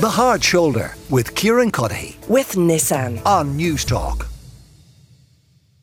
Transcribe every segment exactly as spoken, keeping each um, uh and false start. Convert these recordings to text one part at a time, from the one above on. The Hard Shoulder with Kieran Cuddihy. With Nissan. On Newstalk.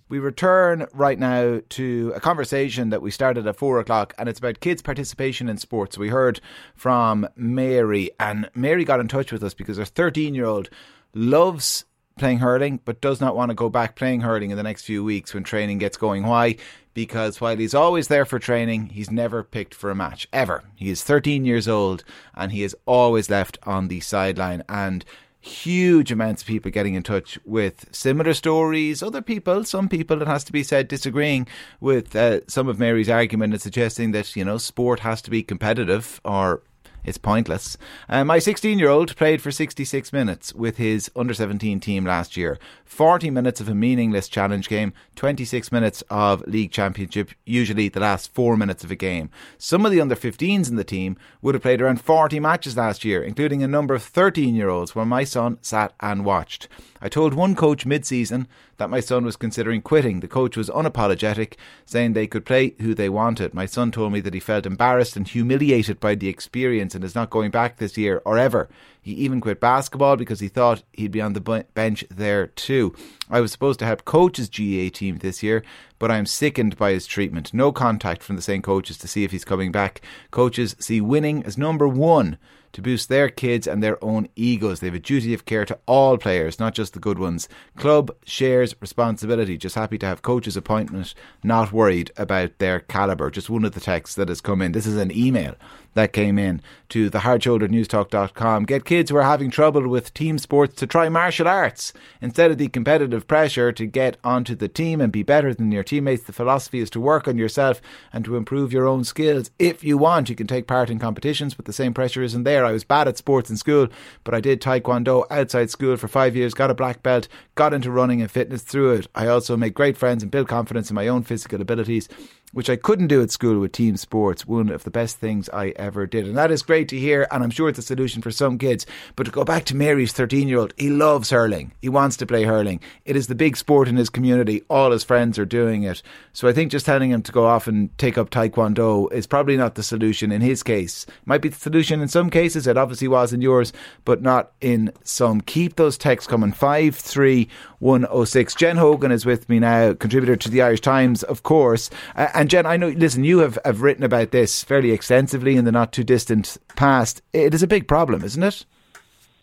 We return right now to a conversation that we started at four o'clock, and it's about kids' participation in sports. We heard from Mary, and Mary got in touch with us because her thirteen-year-old loves playing hurling but does not want to go back playing hurling in the next few weeks when training gets going. Why? Because while he's always there for training, he's never picked for a match, ever. He is thirteen years old and he is always left on the sideline. And huge amounts of people getting in touch with similar stories. Other people, some people, it has to be said, disagreeing with uh, some of Mary's argument and suggesting that, you know, sport has to be competitive or it's pointless. Uh, my sixteen-year-old played for sixty-six minutes with his under seventeen team last year. forty minutes of a meaningless challenge game, twenty-six minutes of league championship, usually the last four minutes of a game. Some of the under fifteens in the team would have played around forty matches last year, including a number of thirteen-year-olds where my son sat and watched. I told one coach mid-season that my son was considering quitting. The coach was unapologetic, saying they could play who they wanted. My son told me that he felt embarrassed and humiliated by the experience and is not going back this year or ever. He even quit basketball because he thought he'd be on the bench there too. I was supposed to help coach his G A A team this year, but I'm sickened by his treatment. No contact from the same coaches to see if he's coming back. Coaches see winning as number one to boost their kids and their own egos. They have a duty of care to all players, not just the good ones. Club shares responsibility. Just happy to have coaches' appointment, not worried about their calibre. Just one of the texts that has come in. This is an email that came in to the hard shoulder news talk dot com. Get kids who are having trouble with team sports to try martial arts. Instead of the competitive pressure to get onto the team and be better than your teammates, the philosophy is to work on yourself and to improve your own skills. If you want, you can take part in competitions, but the same pressure isn't there. I was bad at sports in school, but I did taekwondo outside school for five years, got a black belt, got into running and fitness through it. I also made great friends and built confidence in my own physical abilities, which I couldn't do at school with team sports. One of the best things I ever did. And that is great to hear, and I'm sure it's a solution for some kids. But to go back to Mary's thirteen-year-old, he loves hurling. He wants to play hurling. It is the big sport in his community. All his friends are doing it. So I think just telling him to go off and take up taekwondo is probably not the solution in his case. Might be the solution in some cases. It obviously was in yours, but not in some. Keep those texts coming. five three one oh six. Jen Hogan is with me now, contributor to the Irish Times, of course. Uh, And Jen, I know, listen, you have, have written about this fairly extensively in the not too distant past. It is a big problem, isn't it?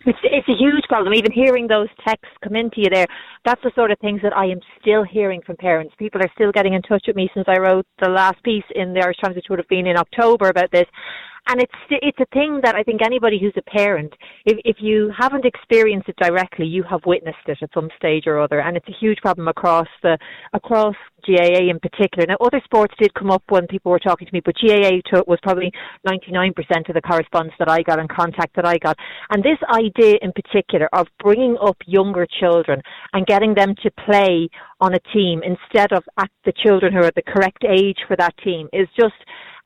It's, it's a huge problem. Even hearing those texts come into you there, that's the sort of things that I am still hearing from parents. People are still getting in touch with me since I wrote the last piece in the Irish Times, which would have been in October, about this. And it's it's a thing that I think anybody who's a parent, if, if you haven't experienced it directly, you have witnessed it at some stage or other. And it's a huge problem across the across G A A in particular. Now, other sports did come up when people were talking to me, but G A A was probably ninety-nine percent of the correspondence that I got and contact that I got. And this idea in particular of bringing up younger children and getting them to play on a team instead of at the children who are the correct age for that team is just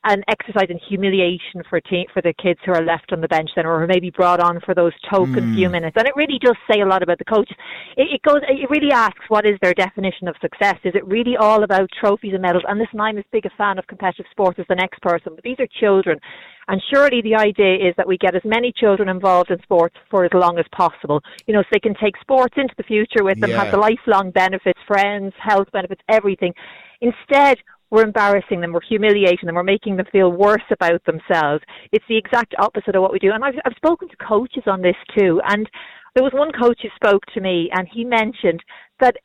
an exercise in humiliation for te- for the kids who are left on the bench then, or maybe brought on for those token mm. few minutes. And it really does say a lot about the coaches. It, it goes. It really asks, what is their definition of success? Is it really all about trophies and medals? And listen, I'm as big a fan of competitive sports as the next person, but these are children. And surely the idea is that we get as many children involved in sports for as long as possible. You know, so they can take sports into the future with them, yeah. have the lifelong benefits, friends, health benefits, everything. Instead, we're embarrassing them, we're humiliating them, we're making them feel worse about themselves. It's the exact opposite of what we do. And I've, I've spoken to coaches on this too. And there was one coach who spoke to me and he mentioned that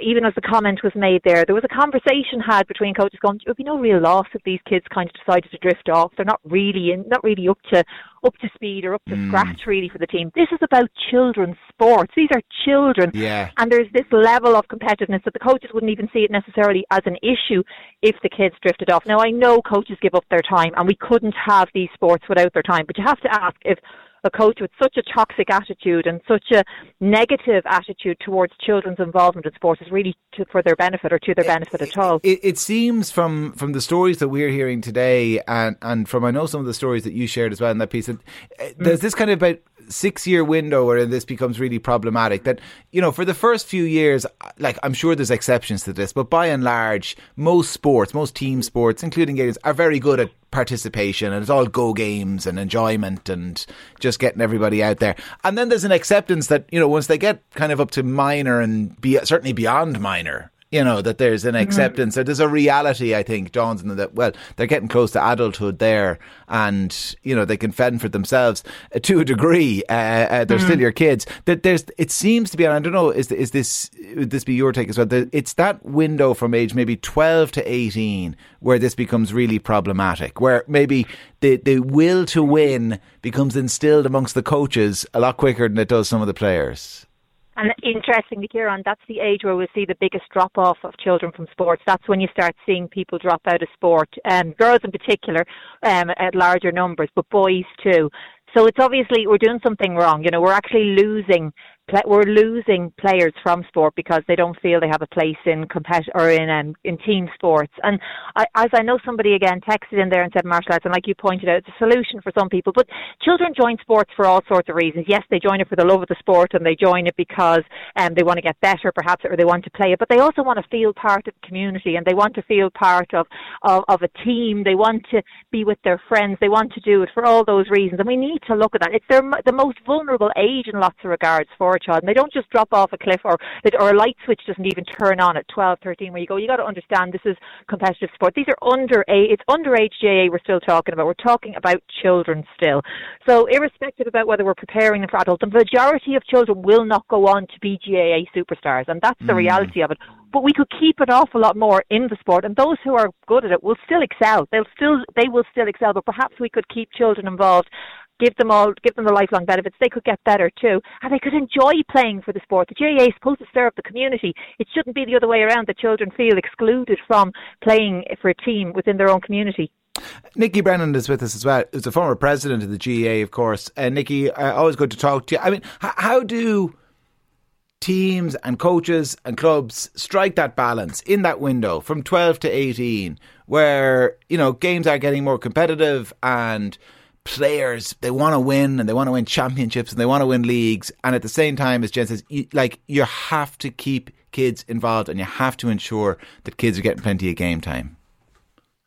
even as the comment was made there, there was a conversation had between coaches going, it would be no real loss if these kids kind of decided to drift off. They're not really in, not really up to up to speed or up to mm. scratch really for the team. This is about children's sports. These are children. Yeah. And there's this level of competitiveness that the coaches wouldn't even see it necessarily as an issue if the kids drifted off. Now, I know coaches give up their time and we couldn't have these sports without their time, but you have to ask if a coach with such a toxic attitude and such a negative attitude towards children's involvement in sports is really to, for their benefit or to their benefit it, at all. It, it seems from, from the stories that we're hearing today and, and from, I know, some of the stories that you shared as well in that piece, that mm. there's this kind of about six-year window where this becomes really problematic. That, you know, for the first few years, like, I'm sure there's exceptions to this, but by and large, most sports, most team sports, including games, are very good at participation, and it's all go games and enjoyment and just getting everybody out there. And then there's an acceptance that, you know, once they get kind of up to minor and be, certainly beyond minor, you know, that there's an acceptance, that there's a reality, I think, dawns on them that, well, they're getting close to adulthood there, and, you know, they can fend for themselves uh, to a degree. Uh, uh, they're mm. still your kids. That there's, it seems to be, and I don't know, is is this, would this be your take as well? It's that window from age maybe twelve to eighteen where this becomes really problematic, where maybe the, the will to win becomes instilled amongst the coaches a lot quicker than it does some of the players. And interestingly, Kieran, that's the age where we see the biggest drop-off of children from sports. That's when you start seeing people drop out of sport, um, girls in particular, um, at larger numbers, but boys too. So it's obviously we're doing something wrong. You know, we're actually losing we're losing players from sport because they don't feel they have a place in compet- or in um, in team sports. And I, as I know, somebody again texted in there and said martial arts, and like you pointed out, it's a solution for some people. But children join sports for all sorts of reasons. Yes, they join it for the love of the sport, and they join it because um, they want to get better, perhaps, or they want to play it. But they also want to feel part of the community, and they want to feel part of, of, of a team. They want to be with their friends. They want to do it for all those reasons. And we need to look at that. It's their, the most vulnerable age in lots of regards for child, and they don't just drop off a cliff, or or a light switch doesn't even turn on at twelve, thirteen where you go, you got to understand this is competitive sport. These are under age, it's underage G A A we're still talking about. We're talking about children still. So irrespective about whether we're preparing them for adults, the majority of children will not go on to be G A A superstars, and that's the mm. reality of it. But we could keep an awful lot more in the sport, and those who are good at it will still excel. They'll still, they will still excel, but perhaps we could keep children involved, give them all, give them the lifelong benefits. They could get better too, and they could enjoy playing for the sport. The G A A is supposed to serve the community. It shouldn't be the other way around, that children feel excluded from playing for a team within their own community. Nickey Brennan is with us as well, who's a former president of the G A A, of course. Uh, Nickey, uh, always good to talk to you. I mean, h- how do teams and coaches and clubs strike that balance in that window from twelve to eighteen where, you know, games are getting more competitive and players, they want to win, and they want to win championships, and they want to win leagues, and at the same time, as Jen says, you, like you have to keep kids involved, and you have to ensure that kids are getting plenty of game time.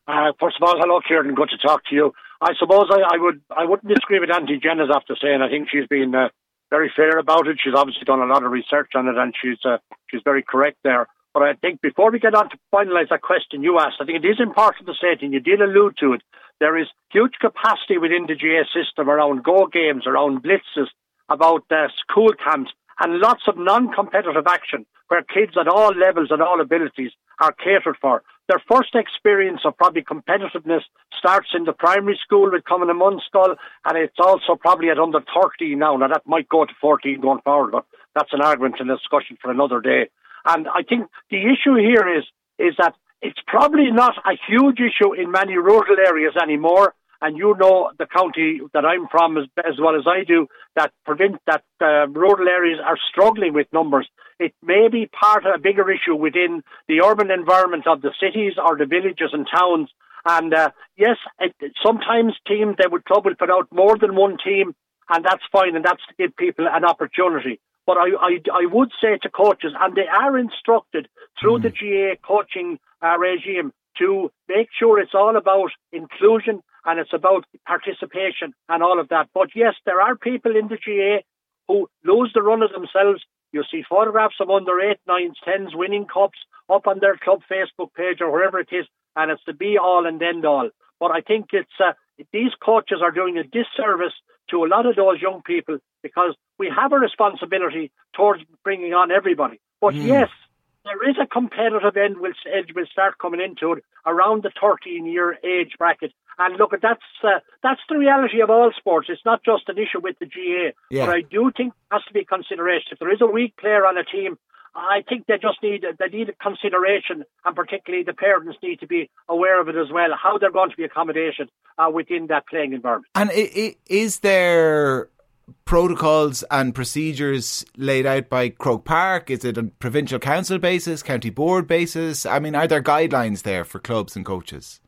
Uh, first of all, hello, Kieran. Good to talk to you. I suppose I, I would I wouldn't disagree with Auntie Jen, as after saying, I think she's been uh, very fair about it. She's obviously done a lot of research on it, and she's uh, she's very correct there. But I think before we get on to finalise that question you asked, I think it is important to say it, and you did allude to it. There is huge capacity within the G A A system around go games, around blitzes, about uh, school camps, and lots of non-competitive action where kids at all levels and all abilities are catered for. Their first experience of probably competitiveness starts in the primary school with coming to Munscall, and it's also probably at under thirteen now. Now, that might go to fourteen going forward, but that's an argument and a discussion for another day. And I think the issue here is is that it's probably not a huge issue in many rural areas anymore. And you know the county that I'm from as, as well as I do, that prevent that uh, rural areas are struggling with numbers. It may be part of a bigger issue within the urban environment of the cities or the villages and towns. And uh, yes, it, sometimes teams, they would club will put out more than one team, and that's fine, and that's to give people an opportunity. But I, I, I would say to coaches, and they are instructed through mm. the G A A coaching uh, regime to make sure it's all about inclusion and it's about participation and all of that. But yes, there are people in the G A A who lose the run of themselves. You see photographs of under eight, nines, tens winning cups up on their club Facebook page or wherever it is, and it's the be all and end all. But I think it's uh, these coaches are doing a disservice to a lot of those young people, because we have a responsibility towards bringing on everybody. But mm. yes, there is a competitive end will, edge will start coming into it around the thirteen-year age bracket. And look, that's uh, that's the reality of all sports. It's not just an issue with the G A A. Yeah. But I do think it has to be consideration. If there is a weak player on a team, I think they just need they need consideration, and particularly the parents need to be aware of it as well, how they're going to be accommodated uh, within that playing environment. And is there protocols and procedures laid out by Croke Park? Is it on provincial council basis, county board basis? I mean, are there guidelines there for clubs and coaches?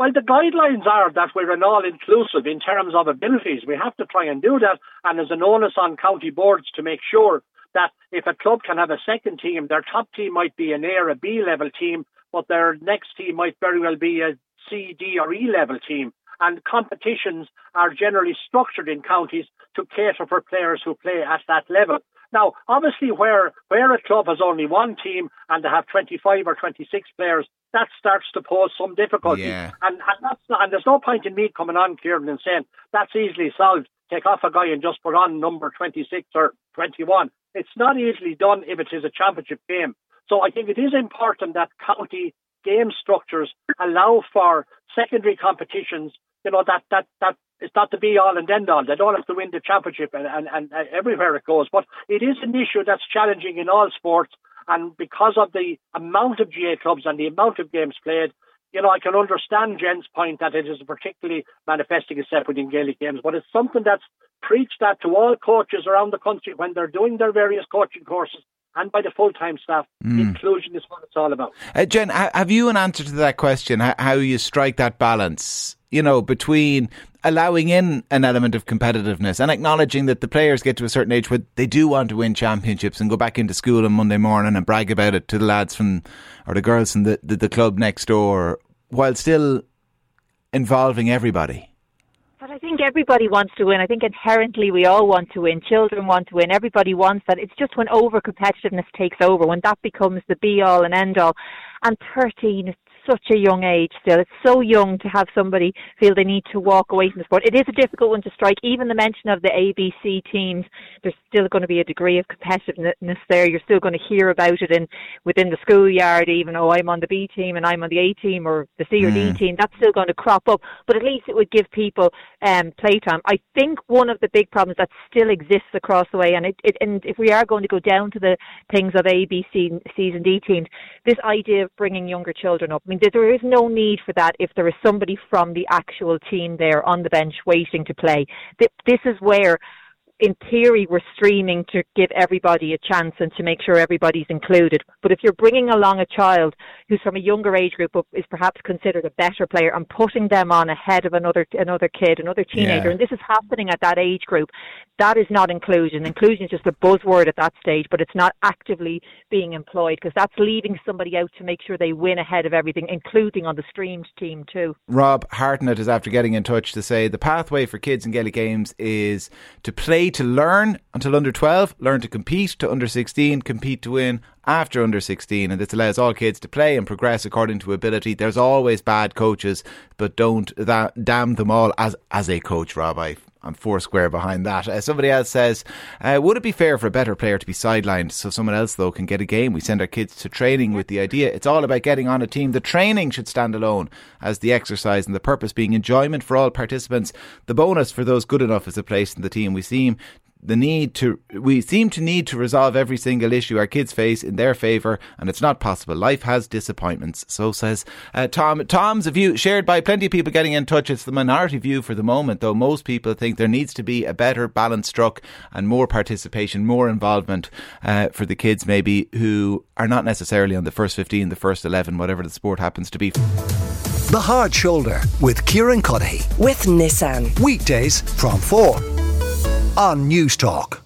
Well, the guidelines are that we're an all-inclusive in terms of abilities. We have to try and do that, and there's an onus on county boards to make sure that if a club can have a second team, their top team might be an A or a B level team, but their next team might very well be a C, D or E level team, and competitions are generally structured in counties to cater for players who play at that level. Now, obviously, where where a club has only one team and they have twenty-five or twenty-six players, that starts to pose some difficulty. Yeah. And and, that's not, and there's no point in me coming on, Kieran, and saying that's easily solved. Take off a guy and just put on number twenty-six or twenty-one. It's not easily done if it is a championship game. So I think it is important that county game structures allow for secondary competitions. You know, that that that it's not the be all and end all. They don't have to win the championship and, and, and everywhere it goes. But it is an issue that's challenging in all sports. And because of the amount of G A A clubs and the amount of games played, you know, I can understand Jen's point that it is particularly manifesting itself within Gaelic games. But it's something that's preached that to all coaches around the country when they're doing their various coaching courses, and by the full-time staff. Mm. Inclusion is what it's all about. Uh, Jen, have you an answer to that question, how you strike that balance, you know, between allowing in an element of competitiveness and acknowledging that the players get to a certain age where they do want to win championships and go back into school on Monday morning and brag about it to the lads from, or the girls from the, the, the club next door, while still involving everybody? But I think everybody wants to win. I think inherently we all want to win. Children want to win. Everybody wants that. It's just when over-competitiveness takes over, when that becomes the be-all and end-all. And thirteen is such a young age still. It's so young to have somebody feel they need to walk away from the sport. It is a difficult one to strike. Even the mention of the A B C teams, there's still going to be a degree of competitiveness there. You're still going to hear about it in within the schoolyard, even, oh, I'm on the B team and I'm on the A team or the C or mm. D team. That's still going to crop up. But at least it would give people um, playtime. I think one of the big problems that still exists across the way, and, it, it, and if we are going to go down to the things of A, B, C, C's and D teams, this idea of bringing younger children up, I mean, there is no need for that if there is somebody from the actual team there on the bench waiting to play. This is where, in theory, we're streaming to give everybody a chance and to make sure everybody's included. But if you're bringing along a child who's from a younger age group but is perhaps considered a better player and putting them on ahead of another another kid, another teenager, yeah. and this is happening at that age group, that is not inclusion. Inclusion is just a buzzword at that stage, but it's not actively being employed because that's leaving somebody out to make sure they win ahead of everything, including on the streamed team too. Rob Hartnett is after getting in touch to say the pathway for kids in Gaelic games is to play to learn until under twelve, learn to compete to under sixteen, compete to win after under sixteen, and this allows all kids to play and progress according to ability. There's always bad coaches, but don't that damn them all as as a coach, Rob. I, I'm four square behind that. Uh, somebody else says, uh, would it be fair for a better player to be sidelined so someone else, though, can get a game? We send our kids to training with the idea it's all about getting on a team. The training should stand alone as the exercise and the purpose being enjoyment for all participants. The bonus for those good enough is a place in the team. We seem The need to we seem to need to resolve every single issue our kids face in their favour, and it's not possible. Life has disappointments, so says uh, Tom. Tom's a view shared by plenty of people getting in touch. It's the minority view for the moment, though. Most people think there needs to be a better balance struck and more participation, more involvement uh, for the kids, maybe, who are not necessarily on the first fifteen, the first eleven, whatever the sport happens to be. The Hard Shoulder with Kieran Cuddihy with Nissan, weekdays from four on Newstalk.